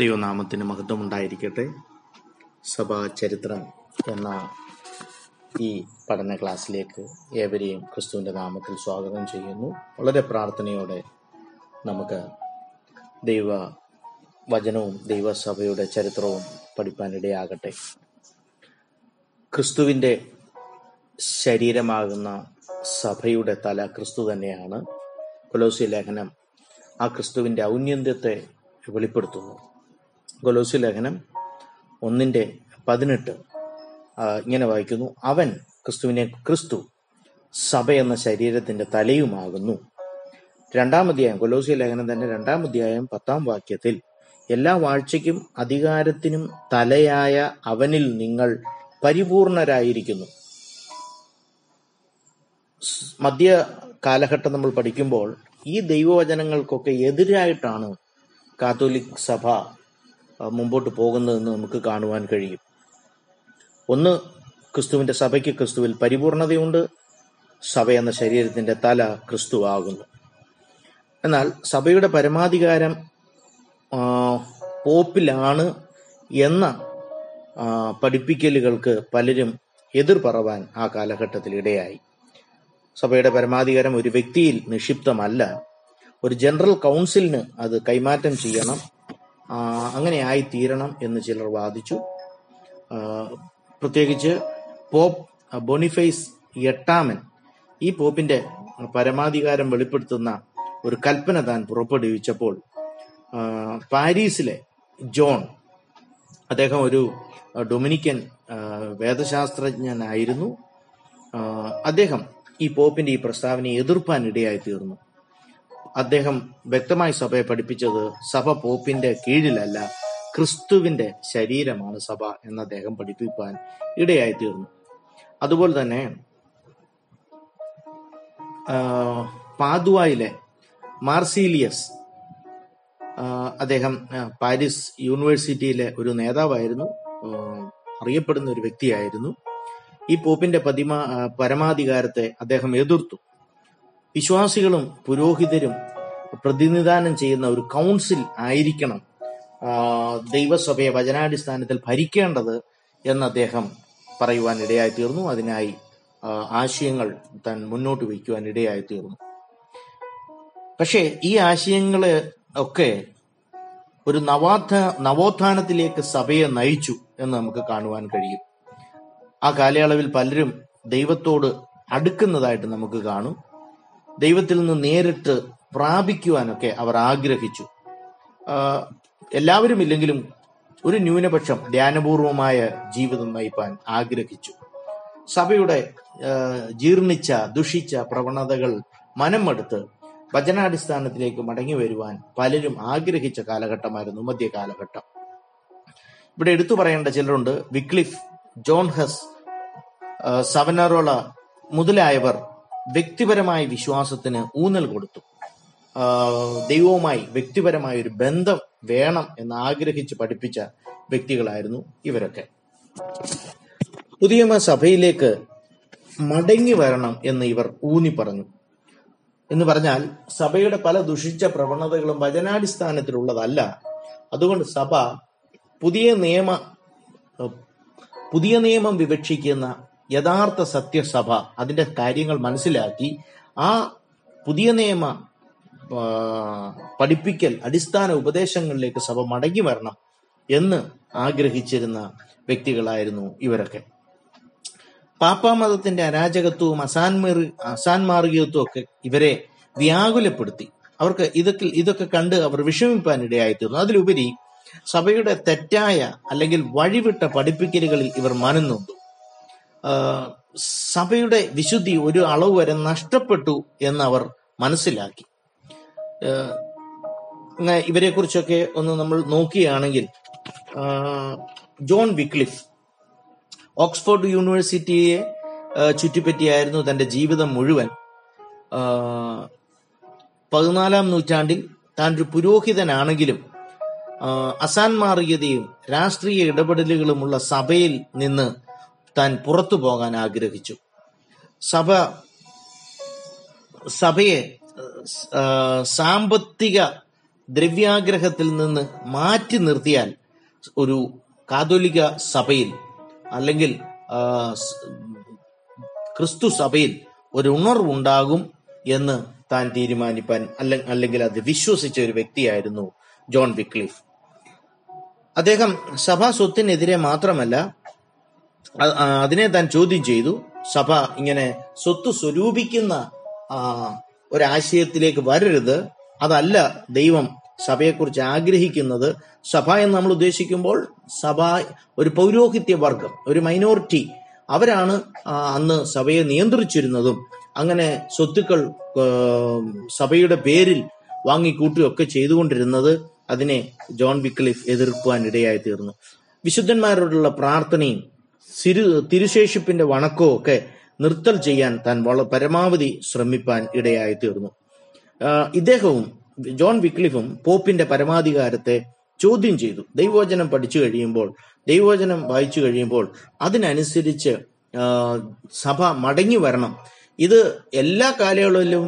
ദൈവനാമത്തിന് മഹത്വമുണ്ടായിരിക്കട്ടെ. സഭാ ചരിത്രം എന്ന ഈ പഠന ക്ലാസ്സിലേക്ക് ഏവരെയും ക്രിസ്തുവിൻ്റെ നാമത്തിൽ സ്വാഗതം ചെയ്യുന്നു. വളരെ പ്രാർത്ഥനയോടെ നമുക്ക് ദൈവ വചനവും ദൈവസഭയുടെ ചരിത്രവും പഠിപ്പാനിടയാകട്ടെ. ക്രിസ്തുവിൻ്റെ ശരീരമാകുന്ന സഭയുടെ തല ക്രിസ്തു തന്നെയാണ്. കൊലോസ്യ ലേഖനം ആ ക്രിസ്തുവിൻ്റെ ഔന്നത്യത്തെ വെളിപ്പെടുത്തുന്നു. കൊലോസ്യ ലേഖനം 1:18 ഇങ്ങനെ വായിക്കുന്നു: അവൻ ക്രിസ്തു സഭ എന്ന ശരീരത്തിന്റെ തലയുമാകുന്നു. രണ്ടാമധ്യായം, കൊലോസ്യ ലേഖനം തന്നെ 2-ാം അധ്യായം 10-ാം വാക്യത്തിൽ എല്ലാ വാഴ്ചയ്ക്കും അധികാരത്തിനും തലയായ അവനിൽ നിങ്ങൾ പരിപൂർണരായിരിക്കുന്നു. മധ്യ കാലഘട്ടം നമ്മൾ പഠിക്കുമ്പോൾ ഈ ദൈവവചനങ്ങൾക്കൊക്കെ എതിരായിട്ടാണ് കാത്തോലിക് സഭ മുമ്പോട്ട് പോകുന്നതെന്ന് നമുക്ക് കാണുവാൻ കഴിയും. ഒന്ന്, ക്രിസ്തുവിൻ്റെ സഭയ്ക്ക് ക്രിസ്തുവിൽ പരിപൂർണതയുണ്ട്. സഭ എന്ന ശരീരത്തിൻ്റെ തല ക്രിസ്തു ആകുന്നു. എന്നാൽ സഭയുടെ പരമാധികാരം പോപ്പിലാണ് എന്ന പഠിപ്പിക്കലുകൾക്ക് പലരും എതിർ പറവാൻ ആ കാലഘട്ടത്തിൽ ഇടയായി. സഭയുടെ പരമാധികാരം ഒരു വ്യക്തിയിൽ നിക്ഷിപ്തമല്ല, ഒരു ജനറൽ കൗൺസിലിന് അത് കൈമാറ്റം ചെയ്യണം, അങ്ങനെ ആയിത്തീരണം എന്ന് ചിലർ വാദിച്ചു. പ്രത്യേകിച്ച് പോപ്പ് ബൊണിഫേസ് VIII ഈ പോപ്പിന്റെ പരമാധികാരം വെളിപ്പെടുത്തുന്ന ഒരു കൽപ്പന താൻ പുറപ്പെടുവിച്ചപ്പോൾ പാരീസിലെ ജോൺ, അദ്ദേഹം ഒരു ഡൊമിനിക്കൻ വേദശാസ്ത്രജ്ഞനായിരുന്നു, അദ്ദേഹം ഈ പോപ്പിന്റെ ഈ പ്രസ്താവനയെ എതിർപ്പാൻ ഇടയായി തീർന്നു. അദ്ദേഹം വ്യക്തമായി സഭയെ പഠിപ്പിച്ചത് സഭ പോപ്പിന്റെ കീഴിലല്ല, ക്രിസ്തുവിന്റെ ശരീരമാണ് സഭ എന്ന് അദ്ദേഹം പഠിപ്പിക്കാൻ ഇടയായി തീർന്നു. അതുപോലെ തന്നെ പാദുവയിലെ മാർസിലിയസ്, അദ്ദേഹം പാരീസ് യൂണിവേഴ്സിറ്റിയിലെ ഒരു നേതാവായിരുന്നു, അറിയപ്പെടുന്ന ഒരു വ്യക്തിയായിരുന്നു. ഈ പോപ്പിന്റെ പരമാധികാരത്തെ അദ്ദേഹം എതിർത്തു. വിശ്വാസികളും പുരോഹിതരും പ്രതിനിധാനം ചെയ്യുന്ന ഒരു കൗൺസിൽ ആയിരിക്കണം ദൈവസഭയെ വചനാടിസ്ഥാനത്തിൽ ഭരിക്കേണ്ടത് എന്ന് അദ്ദേഹം പറയുവാൻ ഇടയായി തീർന്നു. അതിനായി ആശയങ്ങൾ താൻ മുന്നോട്ട് വയ്ക്കുവാൻ ഇടയായി തീർന്നു. പക്ഷേ ഈ ആശയങ്ങളെ ഒക്കെ ഒരു നവോത്ഥാനത്തിലേക്ക് സഭയെ നയിച്ചു എന്ന് നമുക്ക് കാണുവാൻ കഴിയും. ആ കാലയളവിൽ പലരും ദൈവത്തോട് അടുക്കുന്നതായിട്ട് നമുക്ക് കാണും. ദൈവത്തിൽ നിന്ന് നേരിട്ട് പ്രാപിക്കുവാനൊക്കെ അവർ ആഗ്രഹിച്ചു. എല്ലാവരും ഇല്ലെങ്കിലും ഒരു ന്യൂനപക്ഷം ധ്യാനപൂർവമായ ജീവിതം നയിപ്പാൻ ആഗ്രഹിച്ചു. സഭയുടെ ജീർണിച്ച ദുഷിച്ച പ്രവണതകൾ മനമെടുത്ത് വചനാടിസ്ഥാനത്തിലേക്ക് മടങ്ങി വരുവാൻ പലരും ആഗ്രഹിച്ച കാലഘട്ടമായിരുന്നു മധ്യകാലഘട്ടം. ഇവിടെ എടുത്തു പറയേണ്ട ചിലരുണ്ട്. വിക്ലിഫ്, ജോൺ ഹസ്, സവനാറോള മുതലായവർ വ്യക്തിപരമായ വിശ്വാസത്തിന് ഊന്നൽ കൊടുത്തു. ദൈവവുമായി വ്യക്തിപരമായ ഒരു ബന്ധം വേണം എന്ന് ആഗ്രഹിച്ച് പഠിപ്പിച്ച വ്യക്തികളായിരുന്നു ഇവരൊക്കെ. പുതിയ സഭയിലേക്ക് മടങ്ങി വരണം എന്ന് ഇവർ ഊന്നി പറഞ്ഞു. എന്ന് പറഞ്ഞാൽ സഭയുടെ പല ദുഷിച്ച പ്രവണതകളും വചനാടിസ്ഥാനത്തിലുള്ളതല്ല, അതുകൊണ്ട് സഭ പുതിയ നിയമം വിവക്ഷിക്കുന്ന യഥാർത്ഥ സത്യസഭ അതിന്റെ കാര്യങ്ങൾ മനസ്സിലാക്കി ആ പുതിയ നിയമ പഠിപ്പിക്കൽ അടിസ്ഥാന ഉപദേശങ്ങളിലേക്ക് സഭ മടങ്ങി വരണം എന്ന് ആഗ്രഹിച്ചിരുന്ന വ്യക്തികളായിരുന്നു ഇവരൊക്കെ. പാപ്പാമതത്തിന്റെ അരാജകത്വവും അസാൻമാർഗികത്വവും ഒക്കെ ഇവരെ വ്യാകുലപ്പെടുത്തി. അവർക്ക് ഇതൊക്കെ കണ്ട് അവർ വിഷമിപ്പാൻ ഇടയായിത്തീർന്നു. അതിലുപരി സഭയുടെ തെറ്റായ അല്ലെങ്കിൽ വഴിവിട്ട പഠിപ്പിക്കലുകളിൽ ഇവർ മാനം നൊന്തു. സഭയുടെ വിശുദ്ധി ഒരു അളവ് വരെ നഷ്ടപ്പെട്ടു എന്നവർ മനസ്സിലാക്കി. ഇവരെ കുറിച്ചൊക്കെ ഒന്ന് നമ്മൾ നോക്കുകയാണെങ്കിൽ ജോൺ വിക്ലിഫ് ഓക്സ്ഫോർഡ് യൂണിവേഴ്സിറ്റിയെ ചുറ്റിപ്പറ്റിയായിരുന്നു തൻ്റെ ജീവിതം മുഴുവൻ. 14-ാം നൂറ്റാണ്ടിൽ താൻ ഒരു പുരോഹിതനാണെങ്കിലും അസാൻമാർഗീയതയും രാഷ്ട്രീയ ഇടപെടലുകളുമുള്ള സഭയിൽ നിന്ന് താൻ പുറത്തു പോകാൻ ആഗ്രഹിച്ചു. സഭയെ സാമ്പത്തിക ദ്രവ്യാഗ്രഹത്തിൽ നിന്ന് മാറ്റി നിർത്തിയാൽ ഒരു കാതോലിക സഭയിൽ അല്ലെങ്കിൽ ക്രിസ്തു സഭയിൽ ഒരു ഉണർവുണ്ടാകും എന്ന് താൻ തീരുമാനിപ്പാൻ അല്ലെങ്കിൽ അത് വിശ്വസിച്ച ഒരു വ്യക്തിയായിരുന്നു ജോൺ വിക്ലിഫ്. അദ്ദേഹം സഭാ സ്വത്തിനെതിരെ മാത്രമല്ല, അതിനെ താൻ ചോദ്യം ചെയ്തു. സഭ ഇങ്ങനെ സ്വത്ത് സ്വരൂപിക്കുന്ന ഒരാശയത്തിലേക്ക് വരരുത്, അതല്ല ദൈവം സഭയെക്കുറിച്ച് ആഗ്രഹിക്കുന്നത്. സഭ എന്ന് നമ്മൾ ഉദ്ദേശിക്കുമ്പോൾ സഭ ഒരു പൗരോഹിത്യ വർഗം, ഒരു മൈനോറിറ്റി, അവരാണ് അന്ന് സഭയെ നിയന്ത്രിച്ചിരുന്നതും അങ്ങനെ സ്വത്തുക്കൾ സഭയുടെ പേരിൽ വാങ്ങിക്കൂട്ടുകയൊക്കെ ചെയ്തുകൊണ്ടിരുന്നത്. അതിനെ ജോൺ വിക്ലിഫ് എതിർക്കുവാൻ ഇടയായി തീർന്നു. വിശുദ്ധന്മാരോടുള്ള പ്രാർത്ഥനയും തിരുശേഷിപ്പിന്റെ വണക്കവും ഒക്കെ നിർത്തൽ ചെയ്യാൻ താൻ പരമാവധി ശ്രമിപ്പാൻ ഇടയായി തീർന്നു. ഇദ്ദേഹവും ജോൺ വിക്ലിഫും പോപ്പിന്റെ പരമാധികാരത്തെ ചോദ്യം ചെയ്തു. ദൈവവചനം വായിച്ചു കഴിയുമ്പോൾ അതിനനുസരിച്ച് സഭ മടങ്ങി വരണം. ഇത് എല്ലാ കാലയളവിലും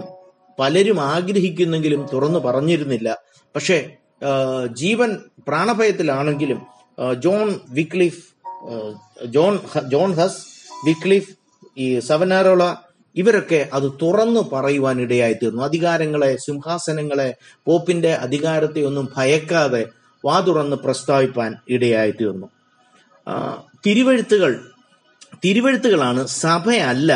പലരും ആഗ്രഹിക്കുന്നെങ്കിലും തുറന്നു പറഞ്ഞിരുന്നില്ല. പക്ഷേ ജീവൻ പ്രാണഭയത്തിലാണെങ്കിലും ജോൺ ഹസ് വിക്ലിഫ്, ഈ സവനാറോള, ഇവരൊക്കെ അത് തുറന്നു പറയുവാൻ ഇടയായി തീർന്നു. അധികാരങ്ങളെ, സിംഹാസനങ്ങളെ, പോപ്പിന്റെ അധികാരത്തെ ഒന്നും ഭയക്കാതെ വാതുറന്ന് പ്രസ്താവിപ്പാൻ ഇടയായി തീർന്നു. തിരുവെഴുത്തുകളാണ്, സഭയല്ല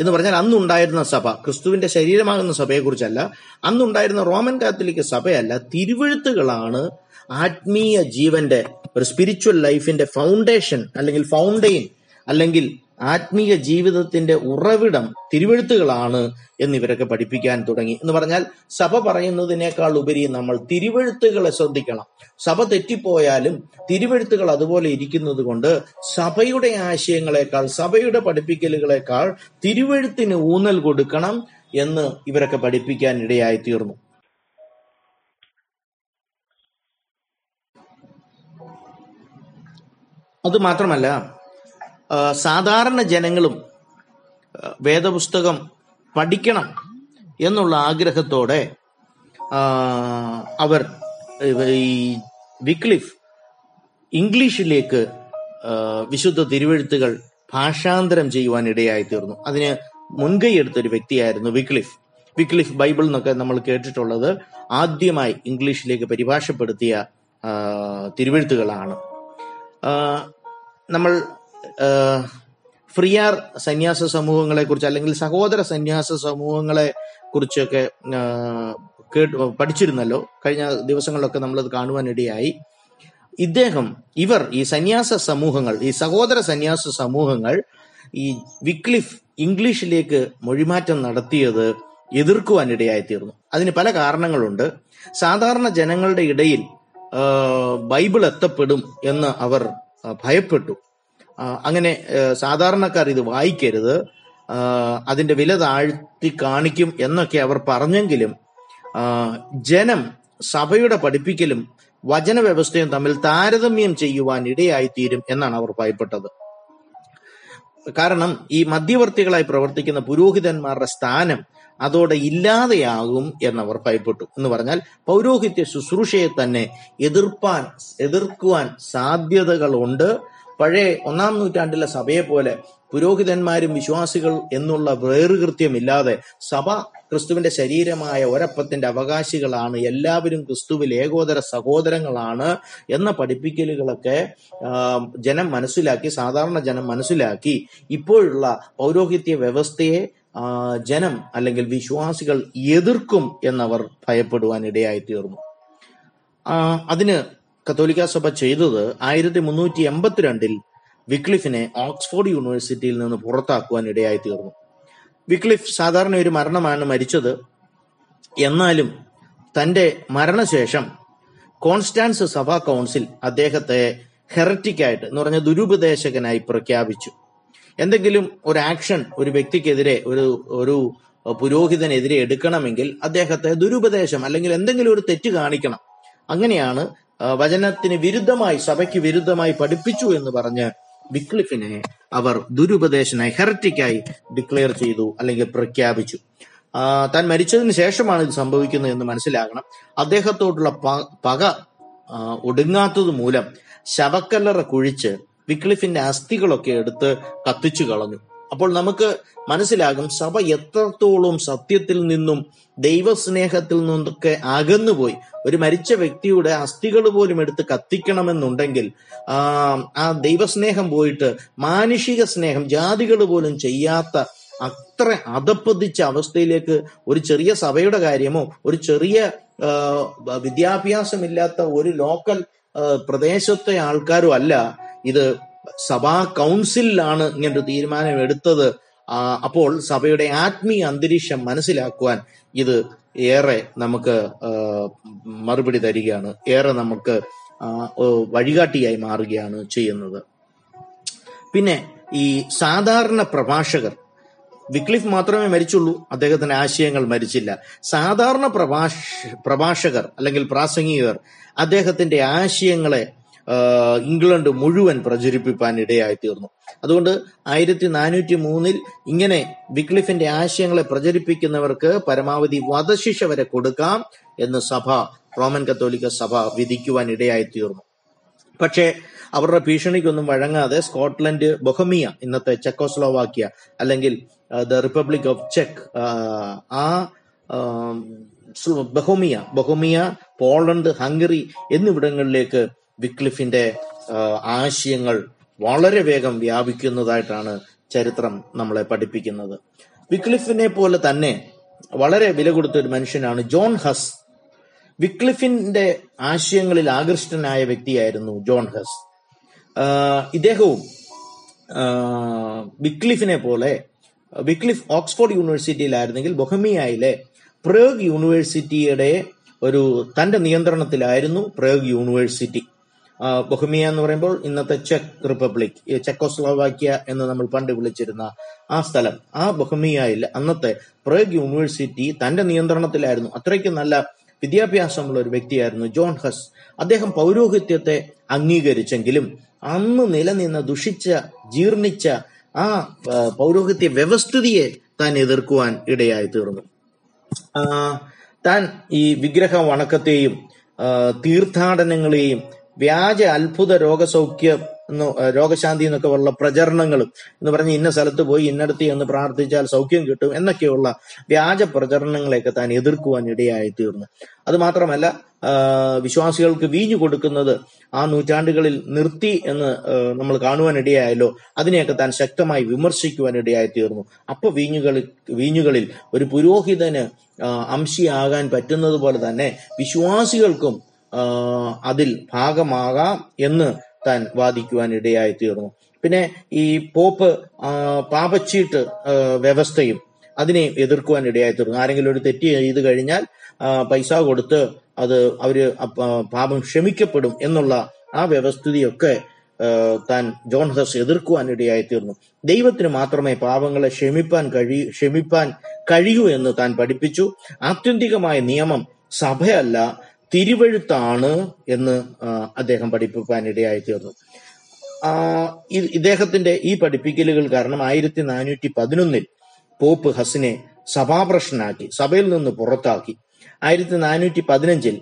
എന്ന് പറഞ്ഞാൽ അന്നുണ്ടായിരുന്ന സഭ, ക്രിസ്തുവിന്റെ ശരീരമാകുന്ന സഭയെക്കുറിച്ചല്ല, അന്നുണ്ടായിരുന്ന റോമൻ കാത്തലിക് സഭയല്ല, തിരുവെഴുത്തുകളാണ് ആത്മീയ ജീവന്റെ ഒരു സ്പിരിച്വൽ ലൈഫിന്റെ ഫൗണ്ടേഷൻ അല്ലെങ്കിൽ ഫൗണ്ടെയിൻ അല്ലെങ്കിൽ ആത്മീയ ജീവിതത്തിന്റെ ഉറവിടം തിരുവെഴുത്തുകളാണ് എന്നിവരൊക്കെ പഠിപ്പിക്കാൻ തുടങ്ങി. എന്ന് പറഞ്ഞാൽ സഭ പറയുന്നതിനേക്കാൾ ഉപരി നമ്മൾ തിരുവെഴുത്തുകളെ ശ്രദ്ധിക്കണം. സഭ തെറ്റിപ്പോയാലും തിരുവെഴുത്തുകൾ അതുപോലെ ഇരിക്കുന്നത് കൊണ്ട് സഭയുടെ ആശയങ്ങളെക്കാൾ, സഭയുടെ പഠിപ്പിക്കലുകളെക്കാൾ തിരുവെഴുത്തിന് ഊന്നൽ കൊടുക്കണം എന്ന് ഇവരൊക്കെ പഠിപ്പിക്കാൻ ഇടയായി തീർന്നു. അത് മാത്രമല്ല, സാധാരണ ജനങ്ങളും വേദപുസ്തകം പഠിക്കണം എന്നുള്ള ആഗ്രഹത്തോടെ അവർ ഈ വിക്ലിഫ് ഇംഗ്ലീഷിലേക്ക് വിശുദ്ധ തിരുവെഴുത്തുകൾ ഭാഷാന്തരം ചെയ്യുവാൻ ഇടയായി തീർന്നു. അതിന് മുൻകൈ എടുത്തൊരു വ്യക്തിയായിരുന്നു വിക്ലിഫ്. ബൈബിൾ എന്നൊക്കെ നമ്മൾ കേട്ടിട്ടുള്ളത് ആദ്യമായി ഇംഗ്ലീഷിലേക്ക് പരിഭാഷപ്പെടുത്തിയ തിരുവെഴുത്തുകളാണ്. നമ്മൾ ഫ്രീയാർ സന്യാസ സമൂഹങ്ങളെ കുറിച്ച് അല്ലെങ്കിൽ സഹോദര സന്യാസ സമൂഹങ്ങളെ കുറിച്ചൊക്കെ പഠിച്ചിരുന്നല്ലോ. കഴിഞ്ഞ ദിവസങ്ങളിലൊക്കെ നമ്മളത് കാണുവാനിടയായി. ഇവർ ഈ സന്യാസ സമൂഹങ്ങൾ, ഈ സഹോദര സന്യാസ സമൂഹങ്ങൾ ഈ വിക്ലിഫ് ഇംഗ്ലീഷിലേക്ക് മൊഴിമാറ്റം നടത്തിയത് എതിർക്കുവാനിടയായി തീർന്നു. അതിന് പല കാരണങ്ങളുണ്ട്. സാധാരണ ജനങ്ങളുടെ ഇടയിൽ ബൈബിൾ എത്തപ്പെടും എന്ന് അവർ ഭയപ്പെട്ടു. അങ്ങനെ സാധാരണക്കാർ ഇത് വായിക്കരുത്, അതിന്റെ വില താഴ്ത്തി കാണിക്കും എന്നൊക്കെ അവർ പറഞ്ഞെങ്കിലും ജനം സഭയുടെ പഠിപ്പിക്കലും വചനവ്യവസ്ഥയും തമ്മിൽ താരതമ്യം ചെയ്യുവാൻ ഇടയായിത്തീരും എന്നാണ് അവർ ഭയപ്പെട്ടത്. കാരണം ഈ മധ്യവർത്തികളായി പ്രവർത്തിക്കുന്ന പുരോഹിതന്മാരുടെ സ്ഥാനം അതോടെ ഇല്ലാതെയാകും എന്നവർ ഭയപ്പെട്ടു. എന്ന് പറഞ്ഞാൽ പൗരോഹിത്യ ശുശ്രൂഷയെ തന്നെ എതിർക്കുവാൻ സാധ്യതകളുണ്ട്. പഴയ 1-ാം നൂറ്റാണ്ടിലെ സഭയെ പോലെ പുരോഹിതന്മാരും വിശ്വാസികൾ എന്നുള്ള വേറുകൃത്യമില്ലാതെ സഭ ക്രിസ്തുവിന്റെ ശരീരമായ ഒരപ്പത്തിന്റെ അവകാശികളാണ്, എല്ലാവരും ക്രിസ്തുവിൽ ഏകോദര സഹോദരങ്ങളാണ് എന്ന പഠിപ്പിക്കലുകളൊക്കെ സാധാരണ ജനം മനസ്സിലാക്കി ഇപ്പോഴുള്ള പൗരോഹിത്യ വ്യവസ്ഥയെ ജനം അല്ലെങ്കിൽ വിശ്വാസികൾ എതിർക്കും എന്നവർ ഭയപ്പെടുവാൻ ഇടയായി തീർന്നു. അതിന് കത്തോലിക്ക സഭ ചെയ്തത് 1382 വിക്ലിഫിനെ ഓക്സ്ഫോർഡ് യൂണിവേഴ്സിറ്റിയിൽ നിന്ന് പുറത്താക്കുവാൻ ഇടയായി തീർന്നു. വിക്ലിഫ് സാധാരണ ഒരു മരണമാണ് മരിച്ചത്. എന്നാലും തന്റെ മരണശേഷം കോൺസ്റ്റാൻസ് സഭാ കൗൺസിൽ അദ്ദേഹത്തെ ഹെററ്റിക്കായിട്ട്, എന്ന് പറഞ്ഞ ദുരുപദേശകനായി പ്രഖ്യാപിച്ചു. എന്തെങ്കിലും ഒരു ആക്ഷൻ ഒരു വ്യക്തിക്കെതിരെ, ഒരു പുരോഹിതനെതിരെ എടുക്കണമെങ്കിൽ അദ്ദേഹത്തെ ദുരുപദേശം അല്ലെങ്കിൽ എന്തെങ്കിലും ഒരു തെറ്റ് കാണിക്കണം. അങ്ങനെയാണ് വചനത്തിന് വിരുദ്ധമായി, സഭയ്ക്ക് വിരുദ്ധമായി പഠിപ്പിച്ചു എന്ന് പറഞ്ഞ് വിക്ലിഫിനെ അവർ ദുരുപദേശനായി, ഹെററ്റിക്കായി ഡിക്ലെയർ ചെയ്തു അല്ലെങ്കിൽ പ്രഖ്യാപിച്ചു. താൻ മരിച്ചതിന് ശേഷമാണ് ഇത് സംഭവിക്കുന്നത് എന്ന് മനസ്സിലാകണം. അദ്ദേഹത്തോടുള്ള പക ഒടുങ്ങാത്തത് മൂലം ശവക്കല്ലറ കുഴിച്ച് വിക്ലിഫിന്റെ അസ്ഥികളൊക്കെ എടുത്ത് കത്തിച്ചു കളഞ്ഞു. അപ്പോൾ നമുക്ക് മനസ്സിലാകും സഭ എത്രത്തോളം സത്യത്തിൽ നിന്നും ദൈവസ്നേഹത്തിൽ നിന്നൊക്കെ അകന്നുപോയി. ഒരു മരിച്ച വ്യക്തിയുടെ അസ്ഥികൾ പോലും എടുത്ത് കത്തിക്കണമെന്നുണ്ടെങ്കിൽ ആ ദൈവസ്നേഹം പോയിട്ട് മാനുഷിക സ്നേഹം ജാതികൾ പോലും ചെയ്യാത്ത അത്ര അധപ്പതിച്ച അവസ്ഥയിലേക്ക് ഒരു ചെറിയ സഭയുടെ കാര്യമോ ഒരു ചെറിയ വിദ്യാഭ്യാസമില്ലാത്ത ഒരു ലോക്കൽ പ്രദേശത്തെ ആൾക്കാരും അല്ല, ഇത് സഭാ കൗൺസിലാണ് ഇങ്ങനൊരു തീരുമാനം എടുത്തത്. അപ്പോൾ സഭയുടെ ആത്മീയ അന്തരീക്ഷം മനസ്സിലാക്കുവാൻ ഇത് ഏറെ നമുക്ക് മറുപടി തരികയാണ്, ഏറെ നമുക്ക് വഴികാട്ടിയായി മാറുകയാണ് ചെയ്യുന്നത്. പിന്നെ ഈ സാധാരണ പ്രഭാഷകർ, വിക്ലിഫ് മാത്രമേ മരിച്ചുള്ളൂ, അദ്ദേഹത്തിന്റെ ആശയങ്ങൾ മരിച്ചില്ല. സാധാരണ പ്രഭാഷകർ അല്ലെങ്കിൽ പ്രാസംഗികർ അദ്ദേഹത്തിന്റെ ആശയങ്ങളെ ഇംഗ്ലണ്ട് മുഴുവൻ പ്രചരിപ്പിക്കാൻ ഇടയായി തീർന്നു. അതുകൊണ്ട് 1403 ഇങ്ങനെ വിക്ലിഫിന്റെ ആശയങ്ങളെ പ്രചരിപ്പിക്കുന്നവർക്ക് പരമാവധി വധശിക്ഷ വരെ കൊടുക്കാം എന്ന് സഭ, റോമൻ കത്തോലിക്ക സഭ വിധിക്കുവാൻ ഇടയായി തീർന്നു. പക്ഷേ അവരുടെ ഭീഷണിക്കൊന്നും വഴങ്ങാതെ സ്കോട്ട്ലൻഡ്, ബൊഹമിയ, ഇന്നത്തെ ചെക്കോസ്ലോവാക്യ അല്ലെങ്കിൽ ദ റിപ്പബ്ലിക് ഓഫ് ചെക്ക്, ആ ബൊഹമിയ, പോളണ്ട്, ഹംഗറി എന്നിവിടങ്ങളിലേക്ക് വിക്ലിഫിന്റെ ആശയങ്ങൾ വളരെ വേഗം വ്യാപിക്കുന്നതായിട്ടാണ് ചരിത്രം നമ്മളെ പഠിപ്പിക്കുന്നത്. വിക്ലിഫിനെ പോലെ തന്നെ വളരെ വില കൊടുത്ത ഒരു മനുഷ്യനാണ് ജോൺ ഹസ്. വിക്ലിഫിന്റെ ആശയങ്ങളിൽ ആകൃഷ്ടനായ വ്യക്തിയായിരുന്നു ജോൺ ഹസ്. ഇദ്ദേഹവും വിക്ലിഫിനെ പോലെ, വിക്ലിഫ് ഓക്സ്ഫോർഡ് യൂണിവേഴ്സിറ്റിയിലായിരുന്നെങ്കിൽ ബൊഹമിയയിലെ പ്രേഗ് യൂണിവേഴ്സിറ്റിയുടെ തന്റെ നിയന്ത്രണത്തിലായിരുന്നു പ്രേഗ് യൂണിവേഴ്സിറ്റി. ബൊഹമിയ എന്ന് പറയുമ്പോൾ ഇന്നത്തെ ചെക്ക് റിപ്പബ്ലിക്, ചെക്കോസ്ലോവാക്യ എന്ന് നമ്മൾ പണ്ട് വിളിച്ചിരുന്ന ആ സ്ഥലം, ആ ബൊഹമിയയിൽ അന്നത്തെ പ്രേഗ് യൂണിവേഴ്സിറ്റി തന്റെ നിയന്ത്രണത്തിലായിരുന്നു. അത്രയ്ക്ക് നല്ല വിദ്യാഭ്യാസമുള്ള ഒരു വ്യക്തിയായിരുന്നു ജോൺ ഹസ്. അദ്ദേഹം പൗരോഹിത്യത്തെ അംഗീകരിച്ചെങ്കിലും അന്ന് നിലനിന്ന ദുഷിച്ച ജീർണിച്ച ആ പൗരോഹിത്യ വ്യവസ്ഥിതിയെ താൻ എതിർക്കുവാൻ ഇടയായി തീർന്നു. താൻ ഈ വിഗ്രഹ വണക്കത്തെയും തീർത്ഥാടനങ്ങളെയും വ്യാജ അത്ഭുത രോഗശാന്തി എന്നൊക്കെ ഉള്ള പ്രചരണങ്ങളും, എന്ന് പറഞ്ഞ് ഇന്ന സ്ഥലത്ത് പോയി ഇന്നടത്ത് എന്ന് പ്രാർത്ഥിച്ചാൽ സൗഖ്യം കിട്ടും എന്നൊക്കെയുള്ള വ്യാജ പ്രചരണങ്ങളെയൊക്കെ താൻ എതിർക്കുവാൻ ഇടയായി തീർന്നു. അത് മാത്രമല്ല, വിശ്വാസികൾക്ക് വീഞ്ഞു കൊടുക്കുന്നത് ആ നൂറ്റാണ്ടുകളിൽ നിർത്തി എന്ന് നമ്മൾ കാണുവാനിടയായല്ലോ, അതിനെയൊക്കെ താൻ ശക്തമായി വിമർശിക്കുവാനിടയായി തീർന്നു. അപ്പൊ വീഞ്ഞുകളിൽ ഒരു പുരോഹിതന് അംശിയാകാൻ പറ്റുന്നത് പോലെ തന്നെ വിശ്വാസികൾക്കും അതിൽ ഭാഗമാകാം എന്ന് താൻ വാദിക്കുവാൻ ഇടയായി തീർന്നു. പിന്നെ ഈ പോപ്പ് പാപച്ചീട്ട് വ്യവസ്ഥയും അതിനെ എതിർക്കുവാൻ ഇടയായി തീർന്നു. ആരെങ്കിലും ഒരു തെറ്റ് ചെയ്ത് കഴിഞ്ഞാൽ പൈസ കൊടുത്ത് അത് അവര് പാപം ക്ഷമിക്കപ്പെടും എന്നുള്ള ആ വ്യവസ്ഥിതിയൊക്കെ താൻ ജോൺ ഹസ് എതിർക്കുവാൻ ഇടയായി തീർന്നു. ദൈവത്തിന് മാത്രമേ പാപങ്ങളെ ക്ഷമിപ്പാൻ കഴിയൂ എന്ന് താൻ പഠിപ്പിച്ചു. ആത്യന്തികമായ നിയമം സഭയല്ല തിരുവഴുത്താണ് എന്ന് അദ്ദേഹം പഠിപ്പിക്കാൻ ഇടയായി തീർന്നു. ഇദ്ദേഹത്തിന്റെ ഈ പഠിപ്പിക്കലുകൾ കാരണം 1411 പോപ്പ് ഹസിനെ സഭാപ്രശ്നാക്കി, സഭയിൽ നിന്ന് പുറത്താക്കി. 1415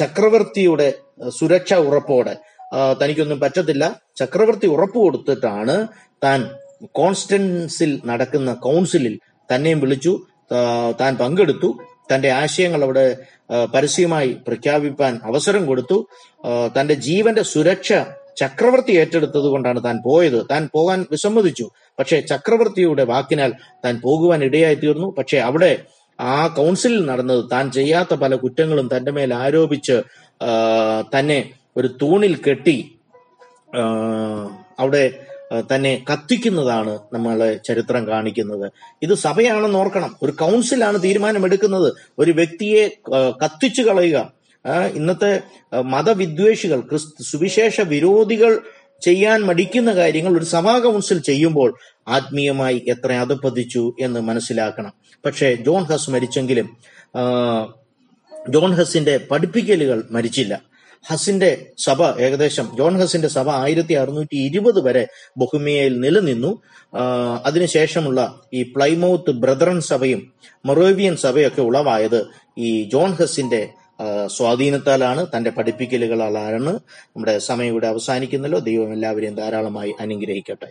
ചക്രവർത്തിയുടെ സുരക്ഷ ഉറപ്പോടെ, തനിക്കൊന്നും പറ്റത്തില്ല, ചക്രവർത്തി ഉറപ്പ് കൊടുത്തിട്ടാണ് താൻ കോൺസ്റ്റൻസിൽ നടക്കുന്ന കൗൺസിലിൽ തന്നെയും വിളിച്ചു. താൻ പങ്കെടുത്തു. തന്റെ ആശയങ്ങൾ അവിടെ പരസ്യമായി പ്രഖ്യാപിക്കാൻ അവസരം കൊടുത്തു. തന്റെ ജീവന്റെ സുരക്ഷ ചക്രവർത്തി ഏറ്റെടുത്തത് കൊണ്ടാണ് താൻ പോയത്. താൻ പോകാൻ വിസമ്മതിച്ചു, പക്ഷേ ചക്രവർത്തിയുടെ വാക്കിനാൽ താൻ പോകുവാൻ ഇടയായി തീർന്നു. പക്ഷെ അവിടെ ആ കൗൺസിലിൽ നടന്നത് താൻ ചെയ്യാത്ത പല കുറ്റങ്ങളും തന്റെ മേൽ ആരോപിച്ച് തന്നെ ഒരു തൂണിൽ കെട്ടി അവിടെ തന്നെ കത്തിക്കുന്നതാണ് നമ്മളെ ചരിത്രം കാണിക്കുന്നത്. ഇത് സഭയാണെന്ന് ഓർക്കണം. ഒരു കൗൺസിലാണ് തീരുമാനമെടുക്കുന്നത്. ഒരു വ്യക്തിയെ കത്തിച്ചു കളയുക, ഇന്നത്തെ മതവിദ്വേഷികൾ, സുവിശേഷ വിരോധികൾ ചെയ്യാൻ മടിക്കുന്ന കാര്യങ്ങൾ ഒരു സഭാ കൗൺസിൽ ചെയ്യുമ്പോൾ ആത്മീയമായി എത്ര അധപ്പതിച്ചു എന്ന് മനസ്സിലാക്കണം. പക്ഷേ ജോൺ ഹസ് മരിച്ചെങ്കിലും ജോൺ ഹസിന്റെ പഠിപ്പിക്കലുകൾ മരിച്ചില്ല. ഹസിന്റെ സഭ ഏകദേശം ജോൺ ഹസിന്റെ സഭ 1620 വരെ ബൊഹീമിയയിൽ നിലനിന്നു. അതിനുശേഷമുള്ള ഈ പ്ലൈമൗത്ത് ബ്രദറൻ സഭയും മൊറേവിയൻ സഭയൊക്കെ ഉളവായത് ഈ ജോൺ ഹസിന്റെ സ്വാധീനത്താലാണ്, തന്റെ പഠിപ്പിക്കലുകളാലാണ്. നമ്മുടെ സമയം ഇവിടെ അവസാനിക്കുന്നല്ലോ. ദൈവം എല്ലാവരെയും ധാരാളമായി അനുഗ്രഹിക്കട്ടെ.